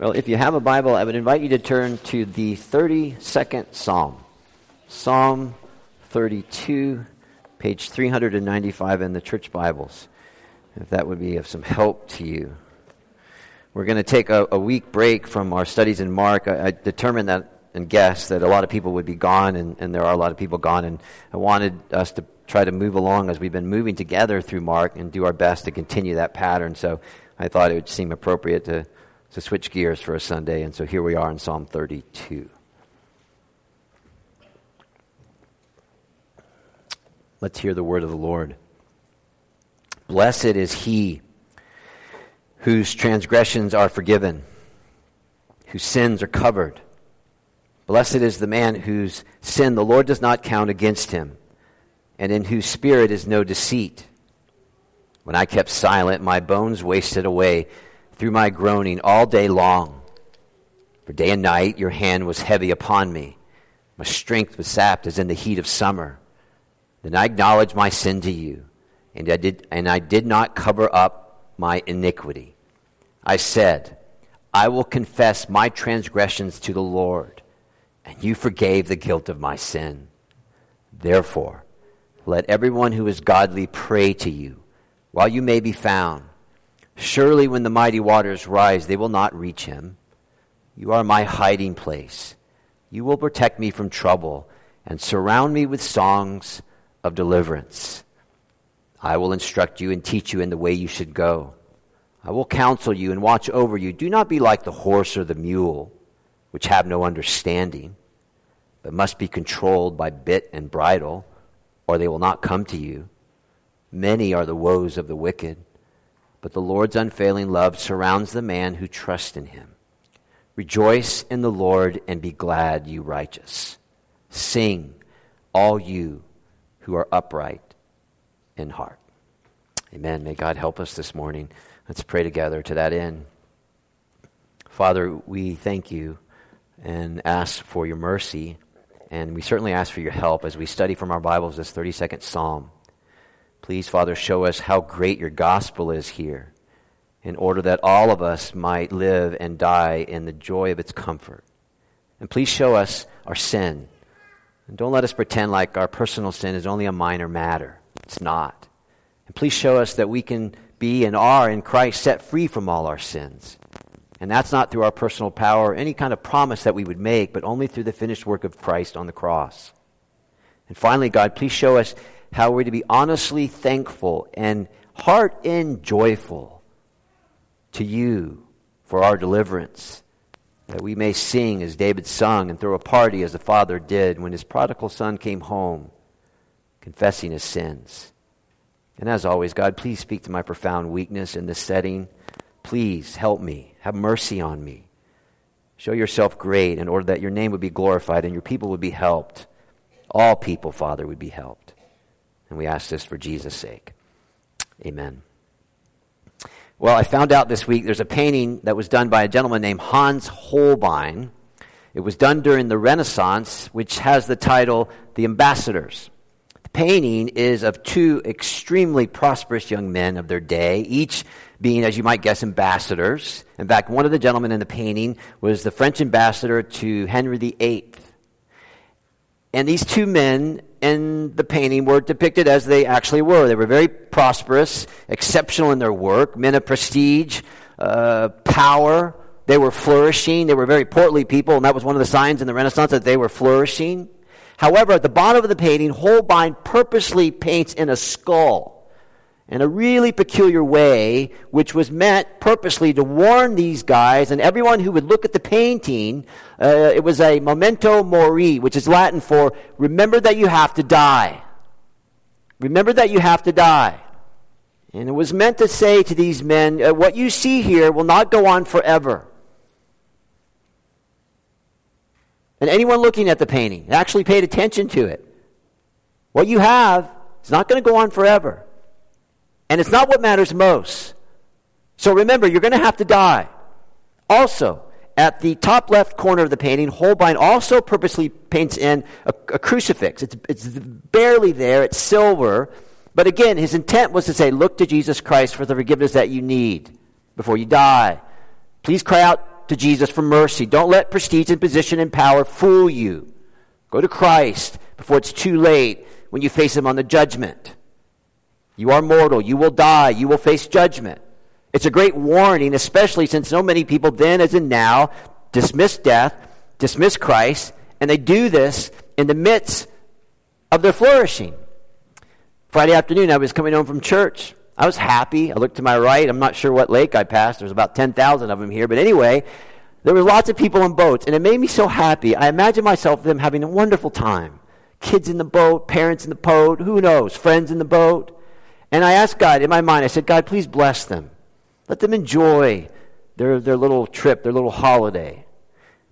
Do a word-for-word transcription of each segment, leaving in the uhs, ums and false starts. Well, if you have a Bible, I would invite you to turn to the thirty-second Psalm. Psalm thirty-two, page three ninety-five in the church Bibles, if that would be of some help to you. We're going to take a, a week break from our studies in Mark. I, I determined that and guessed that a lot of people would be gone, and, and there are a lot of people gone, and I wanted us to try to move along as we've been moving together through Mark and do our best to continue that pattern, so I thought it would seem appropriate to to switch gears for a Sunday, and so here we are in Psalm thirty-two. Let's hear the word of the Lord. Blessed is he whose transgressions are forgiven, whose sins are covered. Blessed is the man whose sin the Lord does not count against him, and in whose spirit is no deceit. When I kept silent, my bones wasted away through my groaning all day long. For day and night your hand was heavy upon me. My strength was sapped as in the heat of summer. Then I acknowledged my sin to you, and I did, and I did not cover up my iniquity. I said, I will confess my transgressions to the Lord, and you forgave the guilt of my sin. Therefore, let everyone who is godly pray to you, while you may be found. Surely when the mighty waters rise, they will not reach him. You are my hiding place. You will protect me from trouble and surround me with songs of deliverance. I will instruct you and teach you in the way you should go. I will counsel you and watch over you. Do not be like the horse or the mule, which have no understanding, but must be controlled by bit and bridle, or they will not come to you. Many are the woes of the wicked, but the Lord's unfailing love surrounds the man who trusts in him. Rejoice in the Lord and be glad, you righteous. Sing, all you who are upright in heart. Amen. May God help us this morning. Let's pray together to that end. Father, we thank you and ask for your mercy, and we certainly ask for your help as we study from our Bibles this thirty-second Psalm. Please, Father, show us how great your gospel is here in order that all of us might live and die in the joy of its comfort. And please show us our sin. And don't let us pretend like our personal sin is only a minor matter. It's not. And please show us that we can be and are in Christ set free from all our sins. And that's not through our personal power or any kind of promise that we would make, but only through the finished work of Christ on the cross. And finally, God, please show us how we're to be honestly thankful and heart in joyful to you for our deliverance, that we may sing as David sung and throw a party as the father did when his prodigal son came home, confessing his sins. And as always, God, please speak to my profound weakness in this setting. Please help me. Have mercy on me. Show yourself great in order that your name would be glorified and your people would be helped. All people, Father, would be helped. And we ask this for Jesus' sake. Amen. Well, I found out this week there's a painting that was done by a gentleman named Hans Holbein. It was done during the Renaissance, which has the title, The Ambassadors. The painting is of two extremely prosperous young men of their day, each being, as you might guess, ambassadors. In fact, one of the gentlemen in the painting was the French ambassador to Henry the Eighth. And these two men in the painting were depicted as they actually were. They were very prosperous, exceptional in their work, men of prestige, uh, power. They were flourishing. They were very portly people, and that was one of the signs in the Renaissance that they were flourishing. However, at the bottom of the painting, Holbein purposely paints in a skull in a really peculiar way, which was meant purposely to warn these guys and everyone who would look at the painting. Uh, it was a memento mori, which is Latin for remember that you have to die. Remember that you have to die. And it was meant to say to these men, uh, what you see here will not go on forever. And anyone looking at the painting actually paid attention to it. What you have is not going to go on forever. And it's not what matters most. So remember, you're going to have to die. Also, at the top left corner of the painting, Holbein also purposely paints in a, a crucifix. It's, it's barely there. It's silver. But again, his intent was to say, look to Jesus Christ for the forgiveness that you need before you die. Please cry out to Jesus for mercy. Don't let prestige and position and power fool you. Go to Christ before it's too late when you face him on the judgment. You are mortal. You will die. You will face judgment. It's a great warning, especially since so many people then as in now dismiss death, dismiss Christ, and they do this in the midst of their flourishing. Friday afternoon, I was coming home from church. I was happy. I looked to my right. I'm not sure what lake I passed. There's about ten thousand of them here. But anyway, there were lots of people on boats, and it made me so happy. I imagined myself them having a wonderful time. Kids in the boat, parents in the boat, who knows, friends in the boat. And I asked God, in my mind, I said, God, please bless them. Let them enjoy their, their little trip, their little holiday.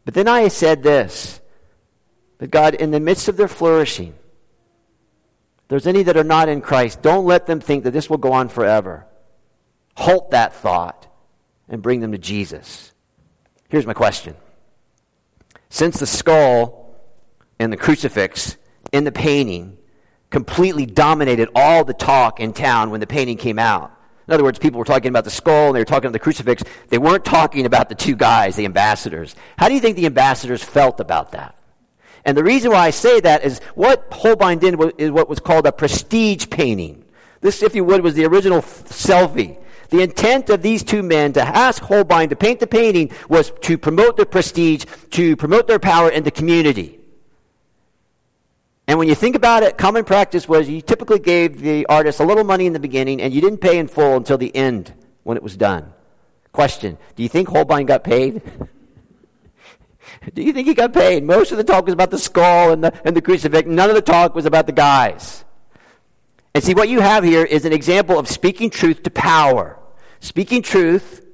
But then I said this, that God, in the midst of their flourishing, there's any that are not in Christ, don't let them think that this will go on forever. Halt that thought and bring them to Jesus. Here's my question. Since the skull and the crucifix in the painting completely dominated all the talk in town when the painting came out, in other words, people were talking about the skull, and they were talking about the crucifix. They weren't talking about the two guys, the ambassadors. How do you think the ambassadors felt about that? And the reason why I say that is what Holbein did is what was called a prestige painting. This, if you would, was the original f- selfie. The intent of these two men to ask Holbein to paint the painting was to promote their prestige, to promote their power in the community. And when you think about it, common practice was you typically gave the artist a little money in the beginning and you didn't pay in full until the end when it was done. Question, do you think Holbein got paid? Do you think he got paid? Most of the talk was about the skull and the, and the crucifix. None of the talk was about the guys. And see, what you have here is an example of speaking truth to power. Speaking truth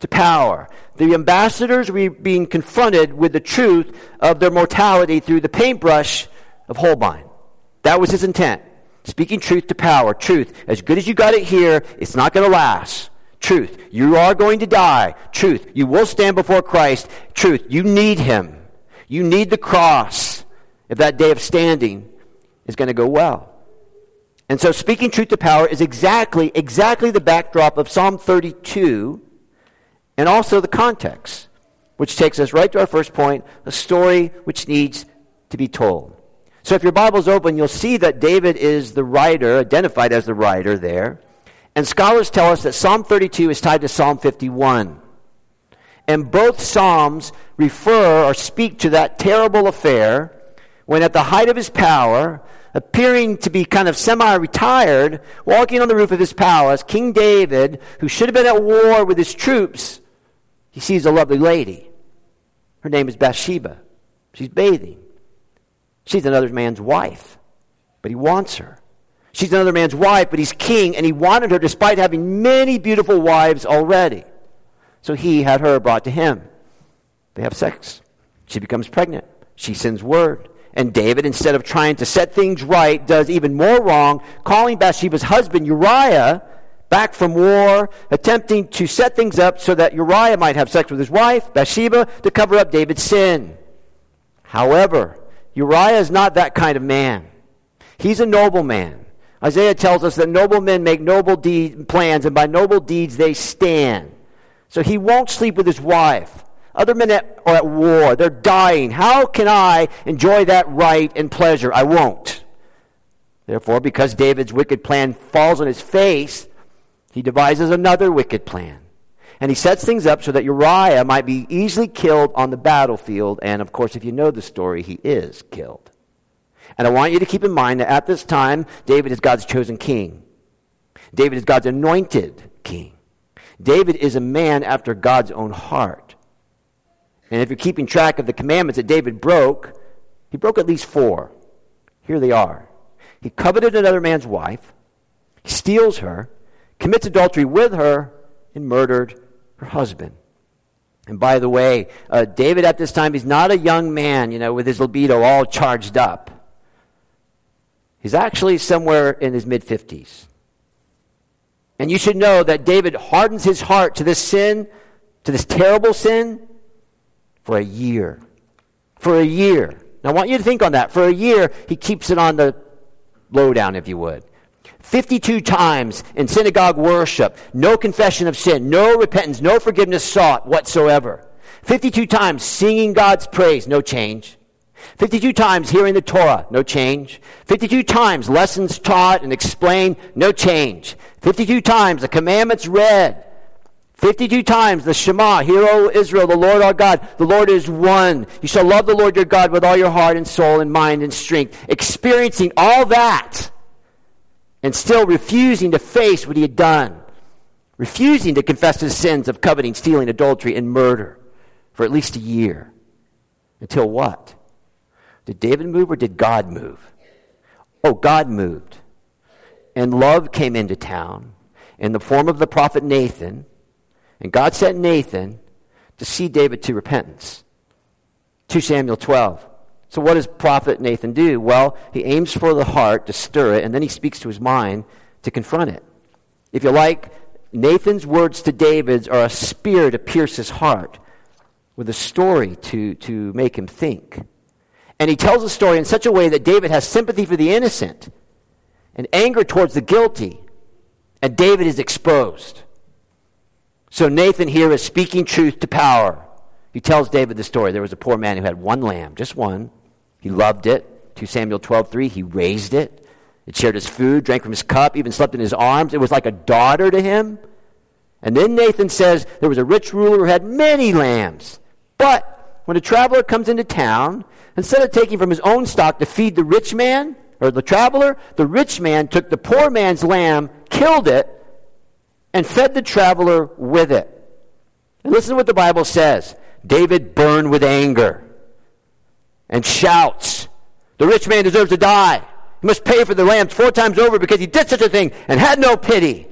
to power. The ambassadors were being confronted with the truth of their mortality through the paintbrush of Holbein. That was his intent. Speaking truth to power. Truth, as good as you got it here, it's not going to last. Truth, you are going to die. Truth, you will stand before Christ. Truth, you need him. You need the cross if that day of standing is going to go well. And so speaking truth to power is exactly, exactly the backdrop of Psalm thirty-two and also the context, which takes us right to our first point, a story which needs to be told. So if your Bible's open, you'll see that David is the writer, identified as the writer there. And scholars tell us that Psalm thirty-two is tied to Psalm fifty-one. And both Psalms refer or speak to that terrible affair when at the height of his power, appearing to be kind of semi-retired, walking on the roof of his palace, King David, who should have been at war with his troops, he sees a lovely lady. Her name is Bathsheba. She's bathing. She's another man's wife, but he wants her. She's another man's wife, but he's king, and he wanted her despite having many beautiful wives already. So he had her brought to him. They have sex. She becomes pregnant. She sends word. And David, instead of trying to set things right, does even more wrong, calling Bathsheba's husband, Uriah, back from war, attempting to set things up so that Uriah might have sex with his wife, Bathsheba, to cover up David's sin. However, Uriah is not that kind of man. He's a noble man. Isaiah tells us that noble men make noble deed plans, and by noble deeds they stand. So he won't sleep with his wife. Other men at, are at war. They're dying. How can I enjoy that right and pleasure? I won't. Therefore, because David's wicked plan falls on his face, he devises another wicked plan. And he sets things up so that Uriah might be easily killed on the battlefield. And, of course, if you know the story, he is killed. And I want you to keep in mind that at this time, David is God's chosen king. David is God's anointed king. David is a man after God's own heart. And if you're keeping track of the commandments that David broke, he broke at least four. Here they are. He coveted another man's wife, steals her, commits adultery with her, and murdered her husband. And by the way, uh, David at this time, he's not a young man, you know, with his libido all charged up. He's actually somewhere in his mid-fifties. And you should know that David hardens his heart to this sin, to this terrible sin, for a year. For a year. Now I want you to think on that. For a year, he keeps it on the lowdown, if you would. fifty-two times in synagogue worship, no confession of sin, no repentance, no forgiveness sought whatsoever. fifty-two times singing God's praise, no change. fifty-two times hearing the Torah, no change. fifty-two times lessons taught and explained, no change. fifty-two times the commandments read. fifty-two times the Shema, Hear, O Israel, the Lord our God, the Lord is one. You shall love the Lord your God with all your heart and soul and mind and strength. Experiencing all that and still refusing to face what he had done. Refusing to confess his sins of coveting, stealing, adultery, and murder for at least a year. Until what? Did David move or did God move? Oh, God moved. And love came into town in the form of the prophet Nathan. And God sent Nathan to see David to repentance. Second Samuel twelve. So what does prophet Nathan do? Well, he aims for the heart to stir it, and then he speaks to his mind to confront it. If you like, Nathan's words to David's are a spear to pierce his heart with a story to, to make him think. And he tells the story in such a way that David has sympathy for the innocent and anger towards the guilty, and David is exposed. So Nathan here is speaking truth to power. He tells David the story. There was a poor man who had one lamb, just one. He loved it. Second Samuel twelve three, he raised it. It shared his food, drank from his cup, even slept in his arms. It was like a daughter to him. And then Nathan says, there was a rich ruler who had many lambs. But when a traveler comes into town, instead of taking from his own stock to feed the rich man or the traveler, the rich man took the poor man's lamb, killed it, and fed the traveler with it. And listen to what the Bible says. David burned with anger and shouts, the rich man deserves to die. He must pay for the lambs four times over because he did such a thing and had no pity.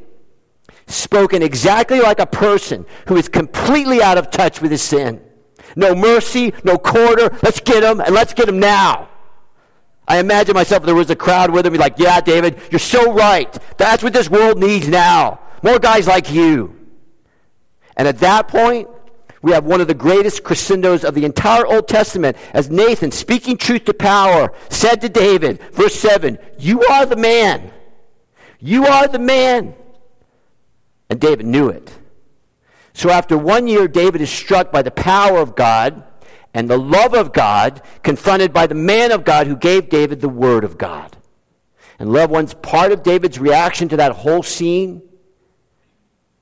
Spoken exactly like a person who is completely out of touch with his sin. No mercy, no quarter. Let's get him, and let's get him now. I imagine myself if there was a crowd with him, he'd be like, yeah, David, you're so right. That's what this world needs now. More guys like you. And at that point, we have one of the greatest crescendos of the entire Old Testament as Nathan, speaking truth to power, said to David, verse seven, you are the man. You are the man. And David knew it. So after one year, David is struck by the power of God and the love of God, confronted by the man of God who gave David the word of God. And loved ones, part of David's reaction to that whole scene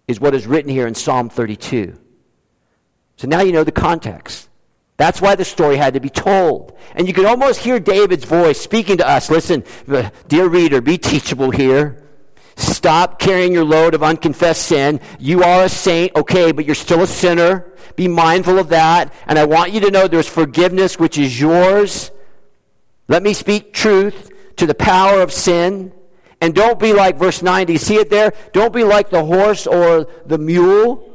is what is written here in Psalm thirty-two. So now you know the context. That's why the story had to be told. And you can almost hear David's voice speaking to us. Listen, dear reader, be teachable here. Stop carrying your load of unconfessed sin. You are a saint, okay, but you're still a sinner. Be mindful of that. And I want you to know there's forgiveness which is yours. Let me speak truth to the power of sin. And don't be like verse nine. Do you see it there? Don't be like the horse or the mule,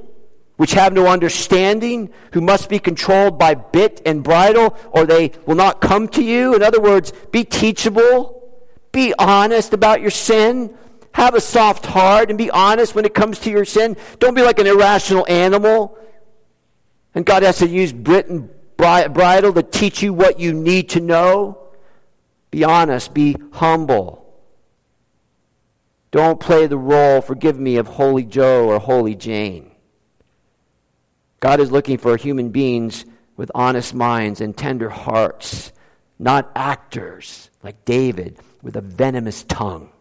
which have no understanding, who must be controlled by bit and bridle, or they will not come to you. In other words, be teachable. Be honest about your sin. Have a soft heart and be honest when it comes to your sin. Don't be like an irrational animal. And God has to use bit and bridle to teach you what you need to know. Be honest. Be humble. Don't play the role, forgive me, of Holy Joe or Holy Jane. God is looking for human beings with honest minds and tender hearts, not actors like David with a venomous tongue.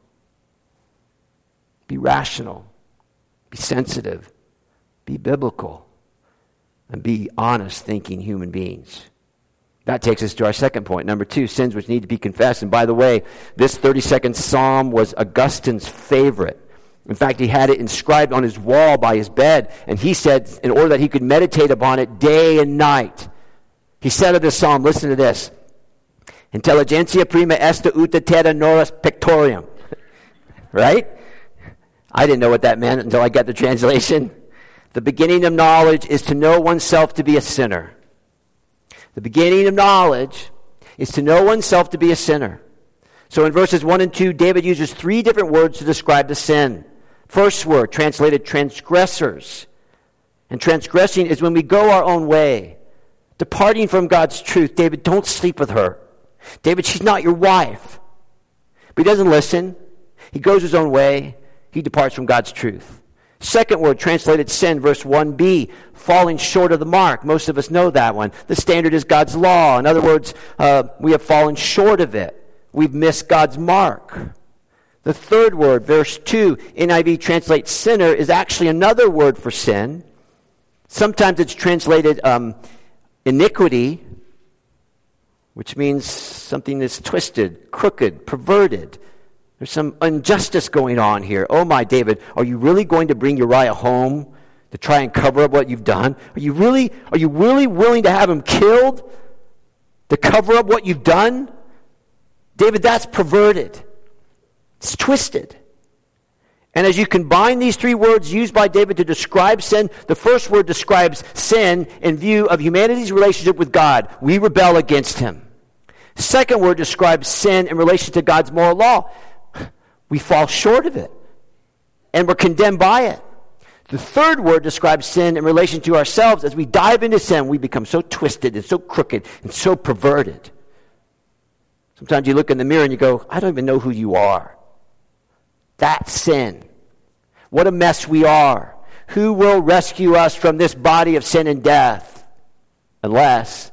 Be rational, be sensitive, be biblical, and be honest-thinking human beings. That takes us to our second point. Number two, sins which need to be confessed. And by the way, this thirty-second psalm was Augustine's favorite. In fact, he had it inscribed on his wall by his bed. And he said, in order that he could meditate upon it day and night, he said of this psalm, listen to this. Intelligentia prima est uta terra noris pectorium. Right? I didn't know what that meant until I got the translation. The beginning of knowledge is to know oneself to be a sinner. The beginning of knowledge is to know oneself to be a sinner. So in verses one and two, David uses three different words to describe the sin. First word, translated transgressors. And transgressing is when we go our own way, departing from God's truth. David, don't sleep with her. David, she's not your wife. But he doesn't listen. He goes his own way. He departs from God's truth. Second word translated sin, verse one b, falling short of the mark. Most of us know that one. The standard is God's law. In other words, uh, we have fallen short of it. We've missed God's mark. The third word, verse two, N I V translates sinner, is actually another word for sin. Sometimes it's translated um, iniquity, which means something that's twisted, crooked, perverted. There's some injustice going on here. Oh my, David, are you really going to bring Uriah home to try and cover up what you've done? Are you really, are you really willing to have him killed to cover up what you've done? David, that's perverted. It's twisted. And as you combine these three words used by David to describe sin, the first word describes sin in view of humanity's relationship with God. We rebel against him. Second word describes sin in relation to God's moral law. We fall short of it, and we're condemned by it. The third word describes sin in relation to ourselves. As we dive into sin, we become so twisted and so crooked and so perverted. Sometimes you look in the mirror and you go, I don't even know who you are. That's sin. What a mess we are. Who will rescue us from this body of sin and death? Unless,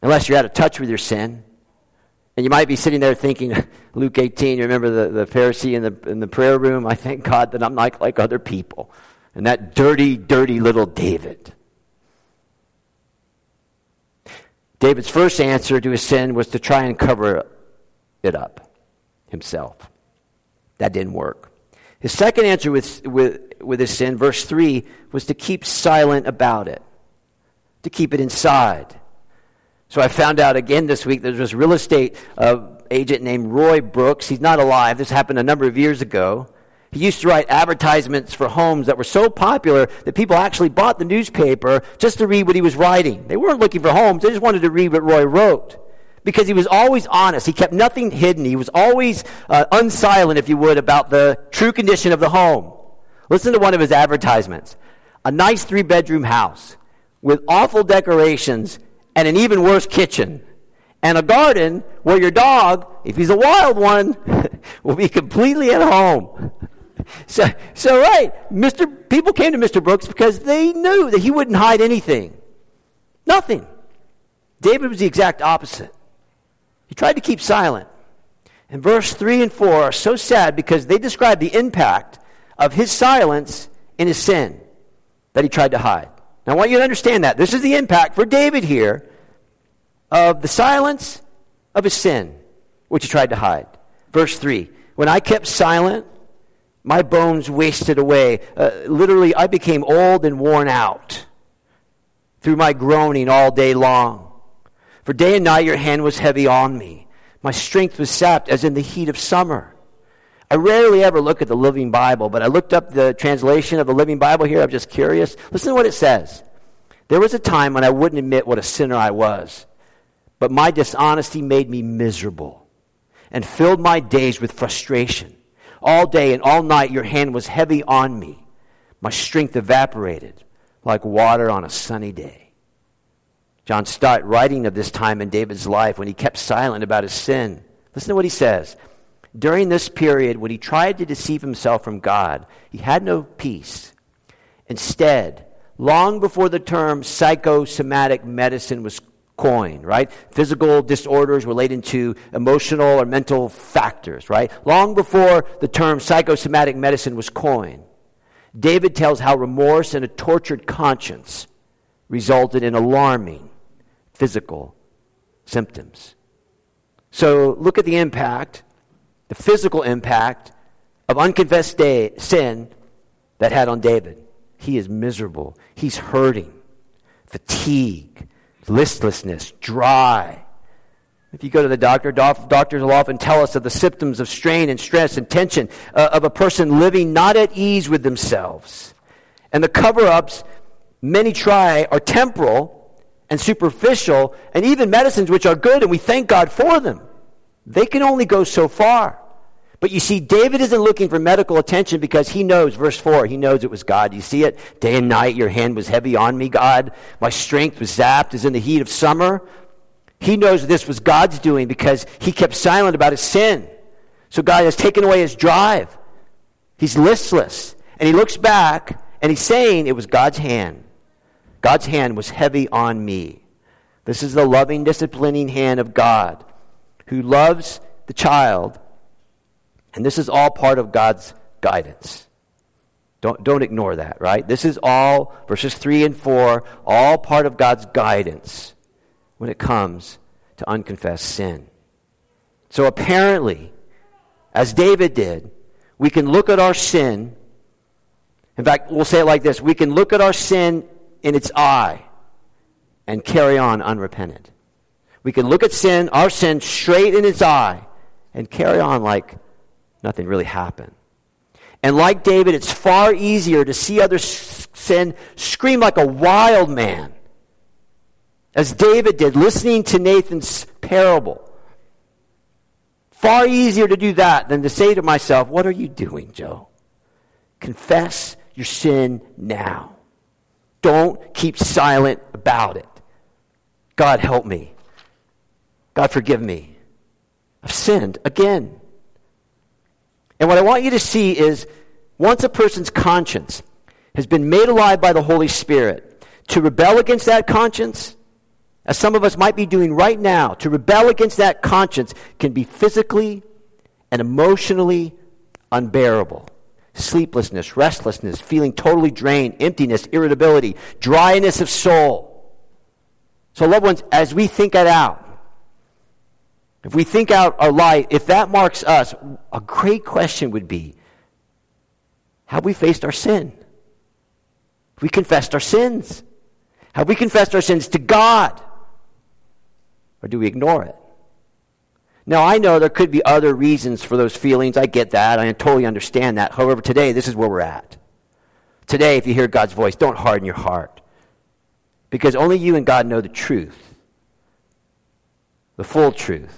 unless you're out of touch with your sin. And you might be sitting there thinking, Luke eighteen, you remember the, the Pharisee in the in the prayer room? I thank God that I'm not like other people. And that dirty, dirty little David. David's first answer to his sin was to try and cover it up himself. That didn't work. His second answer with, with, with his sin, verse three, was to keep silent about it. To keep it inside. So I found out again this week there's this real estate uh, agent named Roy Brooks. He's not alive. This happened a number of years ago. He used to write advertisements for homes that were so popular that people actually bought the newspaper just to read what he was writing. They weren't looking for homes. They just wanted to read what Roy wrote because he was always honest. He kept nothing hidden. He was always uh, unsilent, if you would, about the true condition of the home. Listen to one of his advertisements. A nice three-bedroom house with awful decorations and an even worse kitchen, and a garden where your dog, if he's a wild one, will be completely at home. So, so right, Mister people came to Mister Brooks because they knew that he wouldn't hide anything. Nothing. David was the exact opposite. He tried to keep silent. And verse three and four are so sad because they describe the impact of his silence in his sin that he tried to hide. Now, I want you to understand that. This is the impact for David here of the silence of his sin, which he tried to hide. Verse three, when I kept silent, my bones wasted away. Uh, literally, I became old and worn out through my groaning all day long. For day and night your hand was heavy on me. My strength was sapped as in the heat of summer. I rarely ever look at the Living Bible, but I looked up the translation of the Living Bible here. I'm just curious. Listen to what it says. There was a time when I wouldn't admit what a sinner I was, but my dishonesty made me miserable and filled my days with frustration. All day and all night your hand was heavy on me. My strength evaporated like water on a sunny day. John Stott, writing of this time in David's life when he kept silent about his sin, listen to what he says. During this period, when he tried to deceive himself from God, he had no peace. Instead, long before the term psychosomatic medicine was coined, right? Physical disorders related to emotional or mental factors, right? Long before the term psychosomatic medicine was coined, David tells how remorse and a tortured conscience resulted in alarming physical symptoms. So look at the impact, the physical impact of unconfessed day, sin that had on David. He is miserable. He's hurting. Fatigue, listlessness, dry. If you go to the doctor, doc, doctors will often tell us of the symptoms of strain and stress and tension uh, of a person living not at ease with themselves. And the cover-ups many try are temporal and superficial, and even medicines which are good, and we thank God for them. They can only go so far. But you see, David isn't looking for medical attention because he knows, verse four, he knows it was God. You see it? Day and night your hand was heavy on me, God. My strength was sapped as in the heat of summer. He knows this was God's doing because he kept silent about his sin. So God has taken away his drive. He's listless. And he looks back and he's saying it was God's hand. God's hand was heavy on me. This is the loving, disciplining hand of God who loves the child. And this is all part of God's guidance. Don't, don't ignore that, right? This is all, verses three and four, all part of God's guidance when it comes to unconfessed sin. So apparently, as David did, we can look at our sin. In fact, we'll say it like this. We can look at our sin in its eye and carry on unrepentant. We can look at sin, our sin, straight in its eye and carry on like nothing really happened. And like David, it's far easier to see others sin, scream like a wild man, as David did, listening to Nathan's parable. Far easier to do that than to say to myself, what are you doing, Joe? Confess your sin now. Don't keep silent about it. God help me. God forgive me. I've sinned again. And what I want you to see is, once a person's conscience has been made alive by the Holy Spirit, to rebel against that conscience, as some of us might be doing right now, to rebel against that conscience can be physically and emotionally unbearable. Sleeplessness, restlessness, feeling totally drained, emptiness, irritability, dryness of soul. So loved ones, as we think it out, if we think out our life, if that marks us, a great question would be, have we faced our sin? Have we confessed our sins? Have we confessed our sins to God? Or do we ignore it? Now, I know there could be other reasons for those feelings. I get that. I totally understand that. However, today, this is where we're at. Today, if you hear God's voice, don't harden your heart. Because only you and God know the truth. The full truth.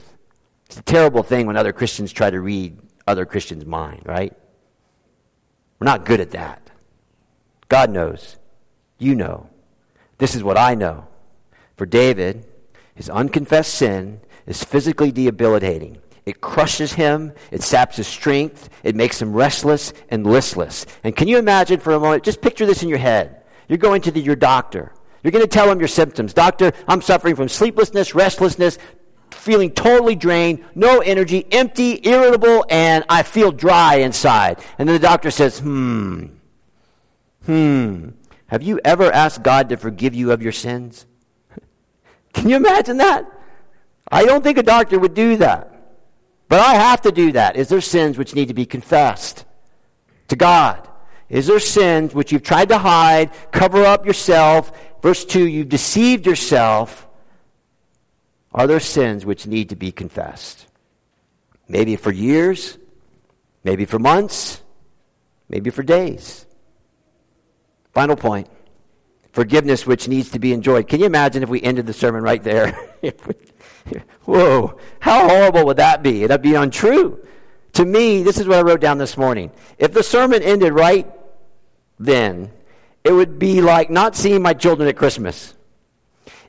It's a terrible thing when other Christians try to read other Christians' mind, right? We're not good at that. God knows. You know. This is what I know. For David, his unconfessed sin is physically debilitating. It crushes him. It saps his strength. It makes him restless and listless. And can you imagine for a moment, just picture this in your head. You're going to the, your doctor. You're going to tell him your symptoms. Doctor, I'm suffering from sleeplessness, restlessness, feeling totally drained, no energy, empty, irritable, and I feel dry inside. And then the doctor says, hmm, hmm, have you ever asked God to forgive you of your sins? Can you imagine that? I don't think a doctor would do that. But I have to do that. Is there sins which need to be confessed to God? Is there sins which you've tried to hide, cover up yourself? Verse two, you've deceived yourself. Are there sins which need to be confessed? Maybe for years, maybe for months, maybe for days. Final point, forgiveness which needs to be enjoyed. Can you imagine if we ended the sermon right there? Whoa, how horrible would that be? That'd be untrue. To me, this is what I wrote down this morning. If the sermon ended right then, it would be like not seeing my children at Christmas.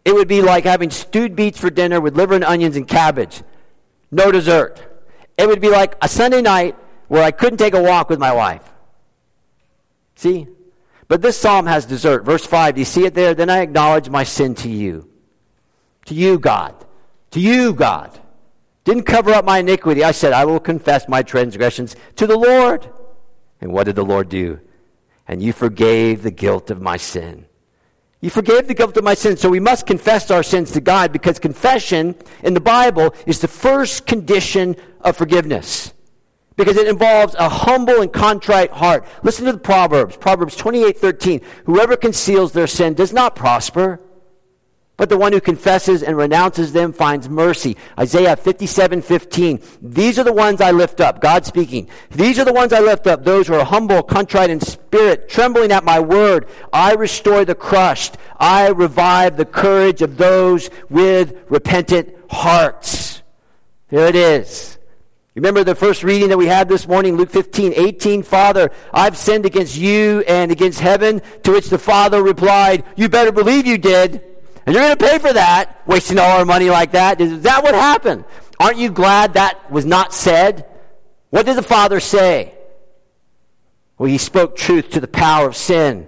It would be like having stewed beets for dinner with liver and onions and cabbage. No dessert. It would be like a Sunday night where I couldn't take a walk with my wife. See? But this psalm has dessert. Verse five, do you see it there? Then I acknowledge my sin to you. To you, God. To you, God. Didn't cover up my iniquity. I said, I will confess my transgressions to the Lord. And what did the Lord do? And you forgave the guilt of my sin. You forgave the guilt of my sin. So we must confess our sins to God, because confession in the Bible is the first condition of forgiveness, because it involves a humble and contrite heart. Listen to the Proverbs. Proverbs twenty-eight thirteen. Whoever conceals their sin does not prosper, but the one who confesses and renounces them finds mercy. Isaiah fifty-seven fifteen. These are the ones I lift up. God speaking. These are the ones I lift up. Those who are humble, contrite in spirit, trembling at my word. I restore the crushed. I revive the courage of those with repentant hearts. There it is. Remember the first reading that we had this morning, Luke fifteen eighteen. Father, I've sinned against you and against heaven. To which the Father replied, you better believe you did. And you're going to pay for that, wasting all our money like that. Is that what happened? Aren't you glad that was not said? What did the Father say? where he spoke truth to the power of sin.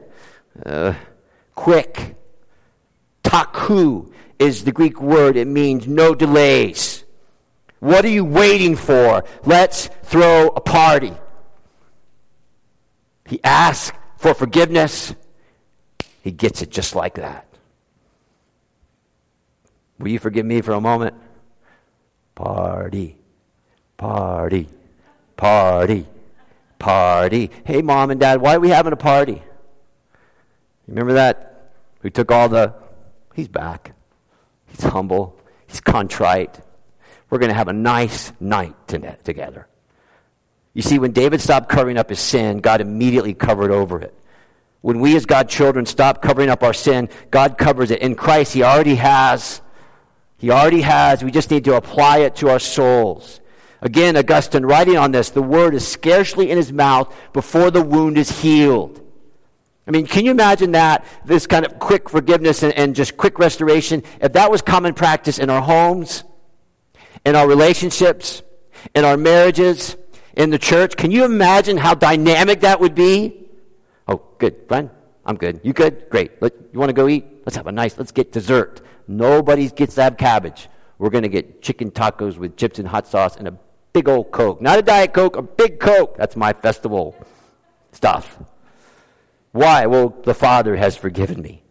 Uh, quick. Taku is the Greek word. It means no delays. What are you waiting for? Let's throw a party. He asks for forgiveness. He gets it just like that. Will you forgive me for a moment? Party, party, party, party. Hey, Mom and Dad, why are we having a party? Remember that? Who took all the... He's back. He's humble. He's contrite. We're going to have a nice night together. You see, when David stopped covering up his sin, God immediately covered over it. When we as God's children stop covering up our sin, God covers it. In Christ, He already has. He already has. We just need to apply it to our souls. Again, Augustine writing on this, the word is scarcely in his mouth before the wound is healed. I mean, can you imagine that, this kind of quick forgiveness and, and just quick restoration? If that was common practice in our homes, in our relationships, in our marriages, in the church, can you imagine how dynamic that would be? Oh, good, Brian. I'm good. You good? Great. Let, you want to go eat? Let's have a nice, let's get dessert. Nobody gets to have cabbage. We're going to get chicken tacos with chips and hot sauce and a big old Coke. Not a Diet Coke, a big Coke. That's my festival stuff. Why? Well, the Father has forgiven me.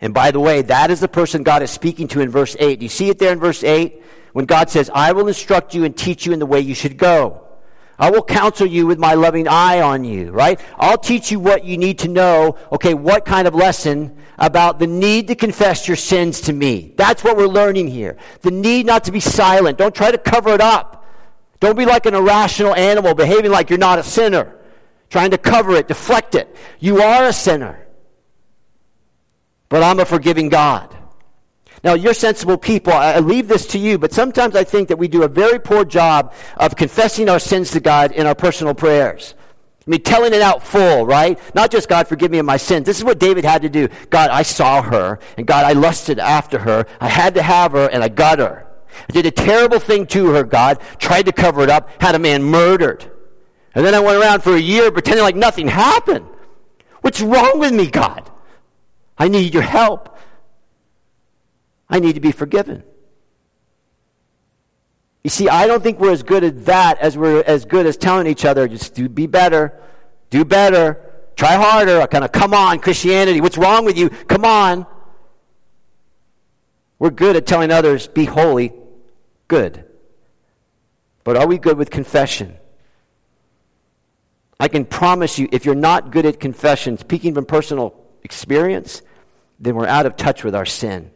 And by the way, that is the person God is speaking to in verse eight. Do you see it there in verse eight? When God says, I will instruct you and teach you in the way you should go. I will counsel you with my loving eye on you, right? I'll teach you what you need to know. Okay, what kind of lesson about the need to confess your sins to me? That's what we're learning here. The need not to be silent. Don't try to cover it up. Don't be like an irrational animal behaving like you're not a sinner, trying to cover it, deflect it. You are a sinner, but I'm a forgiving God. Now, you're sensible people. I leave this to you, but sometimes I think that we do a very poor job of confessing our sins to God in our personal prayers. I mean, telling it out full, right? Not just, God, forgive me of my sins. This is what David had to do. God, I saw her, and God, I lusted after her. I had to have her, and I got her. I did a terrible thing to her, God. Tried to cover it up. Had a man murdered. And then I went around for a year pretending like nothing happened. What's wrong with me, God? I need your help. I need to be forgiven. You see, I don't think we're as good at that as we're as good as telling each other, just do be better, do better, try harder, kind of come on, Christianity, what's wrong with you? Come on. We're good at telling others, be holy, good. But are we good with confession? I can promise you, if you're not good at confession, speaking from personal experience, then we're out of touch with our sin.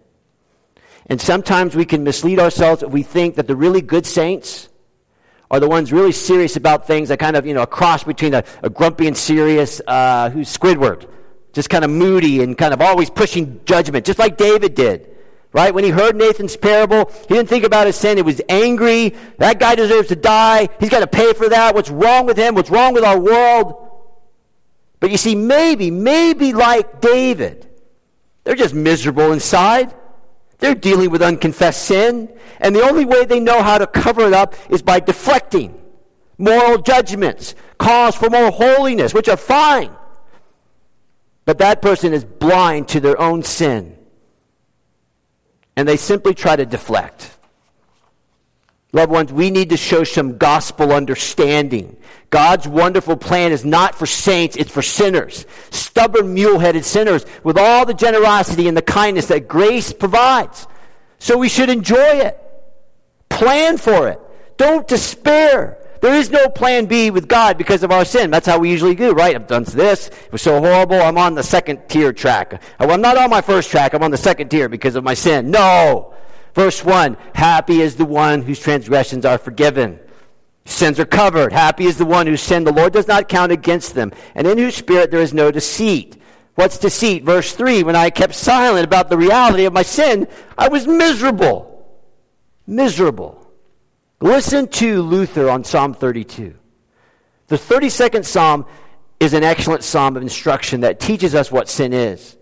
And sometimes we can mislead ourselves if we think that the really good saints are the ones really serious about things, that kind of, you know, a cross between a, a grumpy and serious, uh, who's Squidward, just kind of moody and kind of always pushing judgment, just like David did, right? When he heard Nathan's parable, he didn't think about his sin. He was angry. That guy deserves to die. He's got to pay for that. What's wrong with him? What's wrong with our world? But you see, maybe, maybe like David, they're just miserable inside. They're dealing with unconfessed sin, and the only way they know how to cover it up is by deflecting moral judgments, calls for more holiness, which are fine. But that person is blind to their own sin, and they simply try to deflect. Loved ones, we need to show some gospel understanding. God's wonderful plan is not for saints, it's for sinners. Stubborn, mule-headed sinners with all the generosity and the kindness that grace provides. So we should enjoy it. Plan for it. Don't despair. There is no plan B with God because of our sin. That's how we usually do, right? I've done this. It was so horrible. I'm on the second tier track. I'm not on my first track. I'm on the second tier because of my sin. No. Verse one, happy is the one whose transgressions are forgiven. Sins are covered. Happy is the one whose sin the Lord does not count against them, and in whose spirit there is no deceit. What's deceit? Verse three, when I kept silent about the reality of my sin, I was miserable. Miserable. Listen to Luther on Psalm thirty-two. The thirty-second Psalm is an excellent psalm of instruction that teaches us what sin is,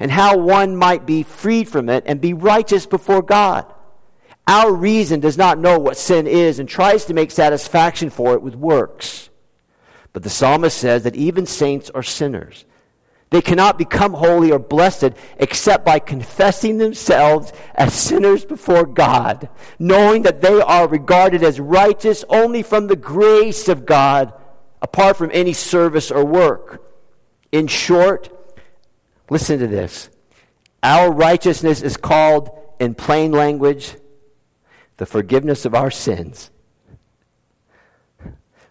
and how one might be freed from it and be righteous before God. Our reason does not know what sin is and tries to make satisfaction for it with works. But the psalmist says that even saints are sinners. They cannot become holy or blessed except by confessing themselves as sinners before God, knowing that they are regarded as righteous only from the grace of God, apart from any service or work. In short, listen to this. Our righteousness is called, in plain language, the forgiveness of our sins.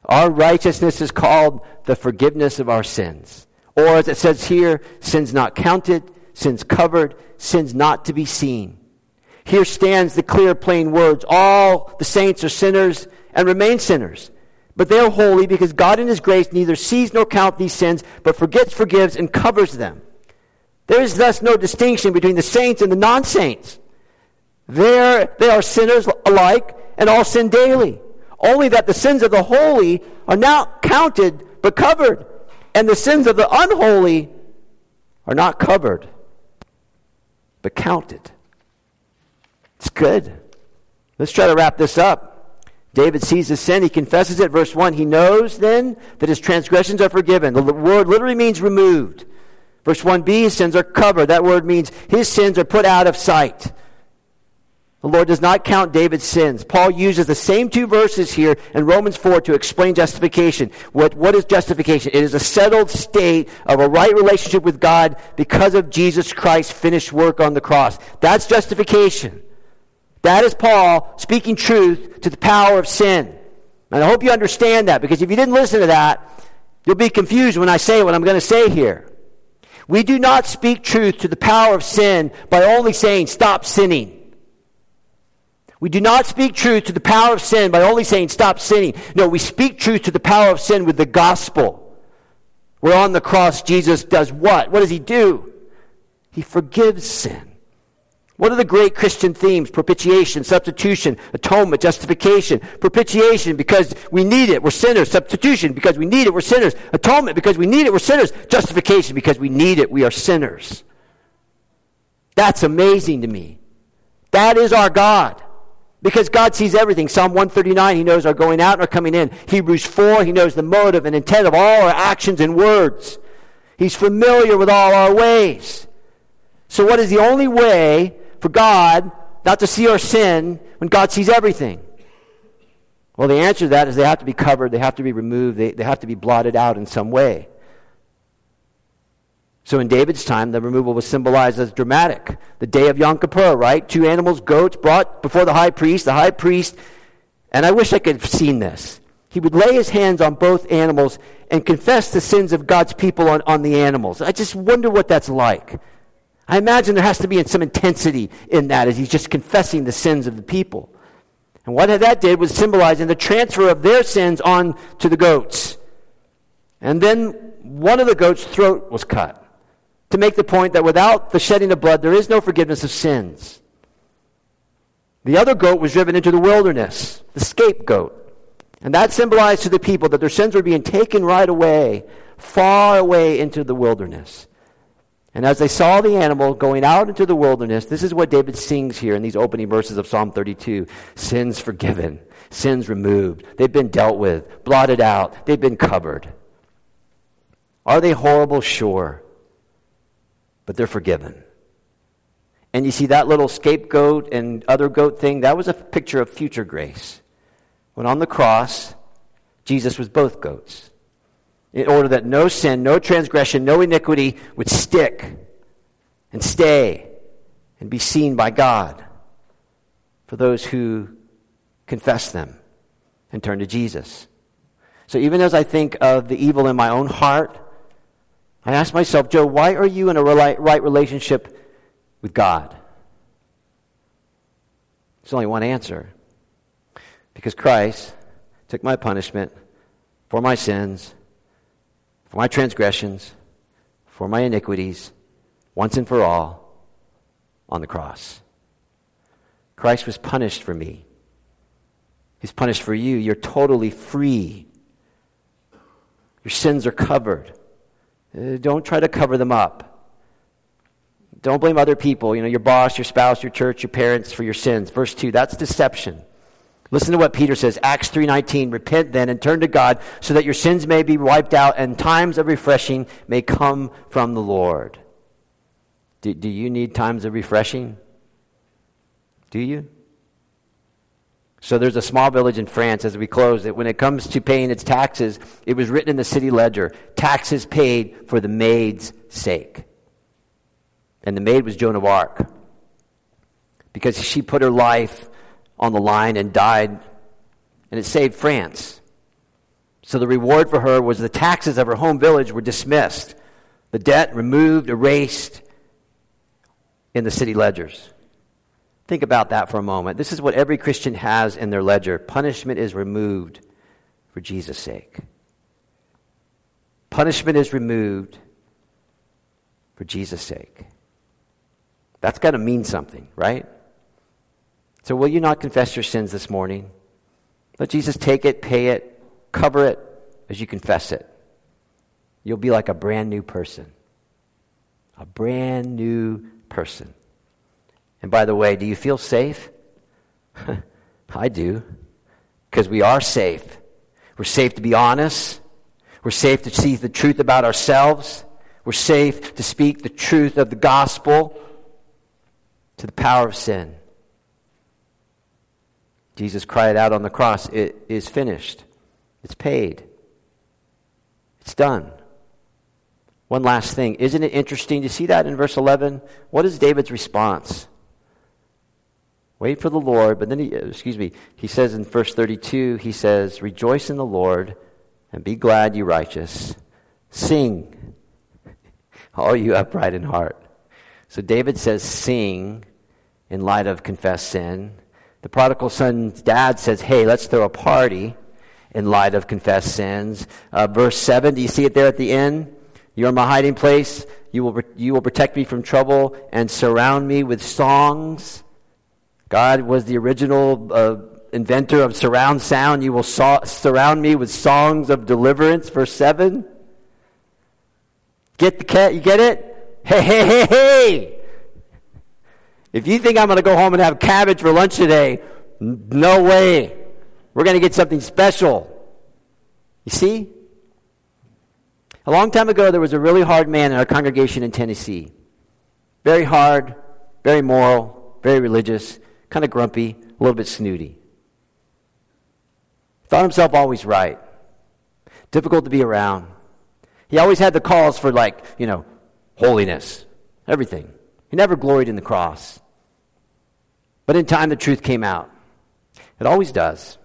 Our righteousness is called the forgiveness of our sins. Or as it says here, sins not counted, sins covered, sins not to be seen. Here stands the clear, plain words. All the saints are sinners and remain sinners. But they are holy because God in His grace neither sees nor counts these sins, but forgets, forgives, and covers them. There is thus no distinction between the saints and the non-saints. They're, they are sinners alike and all sin daily. Only that the sins of the holy are not counted but covered, and the sins of the unholy are not covered but counted. It's good. Let's try to wrap this up. David sees his sin. He confesses it. Verse one, he knows then that his transgressions are forgiven. The word literally means removed. Verse one b, his sins are covered. That word means his sins are put out of sight. The Lord does not count David's sins. Paul uses the same two verses here in Romans four to explain justification. What, what is justification? It is a settled state of a right relationship with God because of Jesus Christ's finished work on the cross. That's justification. That is Paul speaking truth to the power of sin. And I hope you understand that, because if you didn't listen to that, you'll be confused when I say what I'm going to say here. We do not speak truth to the power of sin by only saying, stop sinning. We do not speak truth to the power of sin by only saying, stop sinning. No, we speak truth to the power of sin with the gospel. Where on the cross, Jesus does what? What does He do? He forgives sin. What are the great Christian themes? Propitiation, substitution, atonement, justification. Propitiation, because we need it, we're sinners. Substitution, because we need it, we're sinners. Atonement, because we need it, we're sinners. Justification, because we need it, we are sinners. That's amazing to me. That is our God. Because God sees everything. Psalm one thirty-nine, He knows our going out and our coming in. Hebrews four, He knows the motive and intent of all our actions and words. He's familiar with all our ways. So what is the only way for God not to see our sin when God sees everything? Well, the answer to that is they have to be covered, they have to be removed, they, they have to be blotted out in some way. So in David's time, the removal was symbolized as dramatic. The day of Yom Kippur, right? Two animals, goats, brought before the high priest. The high priest, and I wish I could have seen this, he would lay his hands on both animals and confess the sins of God's people on, on the animals. I just wonder what that's like. I imagine there has to be some intensity in that as he's just confessing the sins of the people. And what that did was symbolizing the transfer of their sins on to the goats. And then one of the goats' throat was cut to make the point that without the shedding of blood, there is no forgiveness of sins. The other goat was driven into the wilderness, the scapegoat. And that symbolized to the people that their sins were being taken right away, far away into the wilderness. And as they saw the animal going out into the wilderness, this is what David sings here in these opening verses of Psalm thirty-two. Sins forgiven, sins removed. They've been dealt with, blotted out. They've been covered. Are they horrible? Sure. But they're forgiven. And you see that little scapegoat and other goat thing, that was a picture of future grace. When on the cross, Jesus was both goats, in order that no sin, no transgression, no iniquity would stick and stay and be seen by God for those who confess them and turn to Jesus. So even as I think of the evil in my own heart, I ask myself, Joe, why are you in a right relationship with God? There's only one answer. Because Christ took my punishment for my sins, for my transgressions, for my iniquities, once and for all, on the cross. Christ was punished for me. He's punished for you. You're totally free. Your sins are covered. Don't try to cover them up. Don't blame other people, you know, your boss, your spouse, your church, your parents for your sins. Verse two, that's deception. Listen to what Peter says, Acts three nineteen, repent then and turn to God so that your sins may be wiped out and times of refreshing may come from the Lord. Do, do you need times of refreshing? Do you? So there's a small village in France, as we close, that when it comes to paying its taxes, it was written in the city ledger, taxes paid for the maid's sake. And the maid was Joan of Arc, because she put her life on the line and died, and it saved France. So the reward for her was the taxes of her home village were dismissed, the debt removed, erased in the city ledgers. Think about that for a moment. This is what every Christian has in their ledger. Punishment is removed for Jesus' sake. Punishment is removed for Jesus' sake. That's got to mean something, right? So will you not confess your sins this morning? Let Jesus take it, pay it, cover it as you confess it. You'll be like a brand new person. A brand new person. And by the way, do you feel safe? I do. Because we are safe. We're safe to be honest. We're safe to see the truth about ourselves. We're safe to speak the truth of the gospel to the power of sin. Jesus cried out on the cross, it is finished. It's paid. It's done. One last thing. Isn't it interesting? You see that in verse eleven? What is David's response? Wait for the Lord, but then he, excuse me, he says in verse thirty-two, he says, rejoice in the Lord and be glad, you righteous. Sing, all you upright in heart. So David says, sing in light of confessed sin. The prodigal son's dad says, hey, let's throw a party in light of confessed sins. Uh, verse seven, do you see it there at the end? You are my hiding place. You will, you will protect me from trouble and surround me with songs. God was the original uh, inventor of surround sound. You will so- surround me with songs of deliverance. Verse seven. Get the cat. You get it? Hey, hey, hey, hey. If you think I'm going to go home and have cabbage for lunch today, n- no way. We're going to get something special. You see? A long time ago, there was a really hard man in our congregation in Tennessee. Very hard, very moral, very religious. Kind of grumpy, a little bit snooty. Thought himself always right. Difficult to be around. He always had the calls for, like, you know, holiness, everything. He never gloried in the cross. But in time, the truth came out. It always does.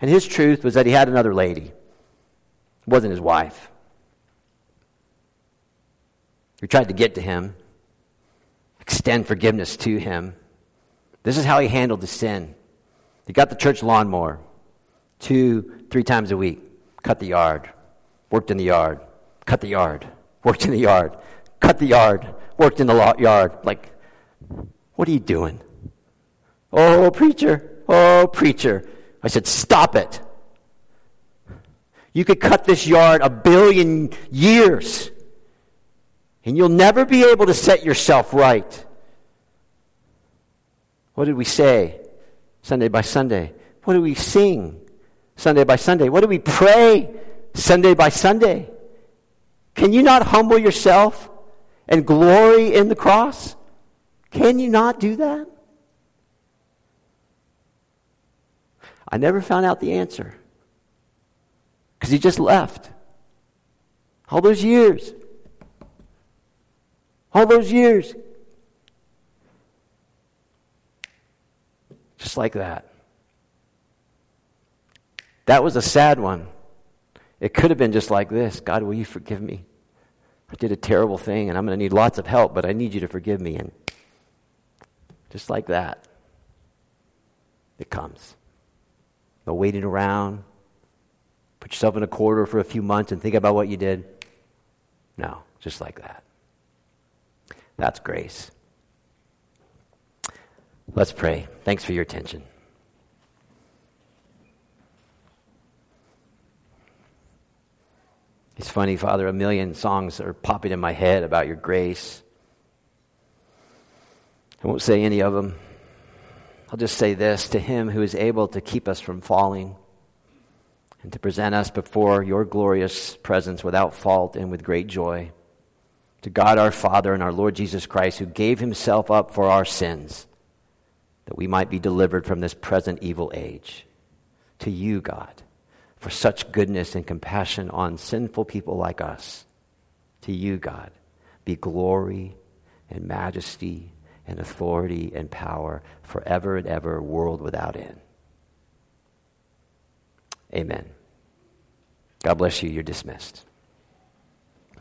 And his truth was that he had another lady. It wasn't his wife. Who tried to get to him, extend forgiveness to him. This is how he handled the sin. He got the church lawnmower two, three times a week. Cut the yard. Worked in the yard. Cut the yard. Worked in the yard. Cut the yard. Worked in the yard. Like, what are you doing? Oh, preacher. Oh, preacher. I said, stop it. You could cut this yard a billion years, and you'll never be able to set yourself right. What did we say Sunday by Sunday? What do we sing Sunday by Sunday? What do we pray Sunday by Sunday? Can you not humble yourself and glory in the cross? Can you not do that? I never found out the answer because he just left. All those years. All those years. Just like that. That was a sad one. It could have been just like this. God, will you forgive me? I did a terrible thing, and I'm going to need lots of help, but I need you to forgive me. And just like that, it comes. No waiting around. Put yourself in a corner for a few months and think about what you did. No, just like that. That's grace. Let's pray. Thanks for your attention. It's funny, Father, a million songs are popping in my head about your grace. I won't say any of them. I'll just say this, to him who is able to keep us from falling and to present us before your glorious presence without fault and with great joy, to God our Father and our Lord Jesus Christ, who gave himself up for our sins, that we might be delivered from this present evil age. To you, God, for such goodness and compassion on sinful people like us. To you, God, be glory and majesty and authority and power forever and ever, world without end. Amen. God bless you. You're dismissed.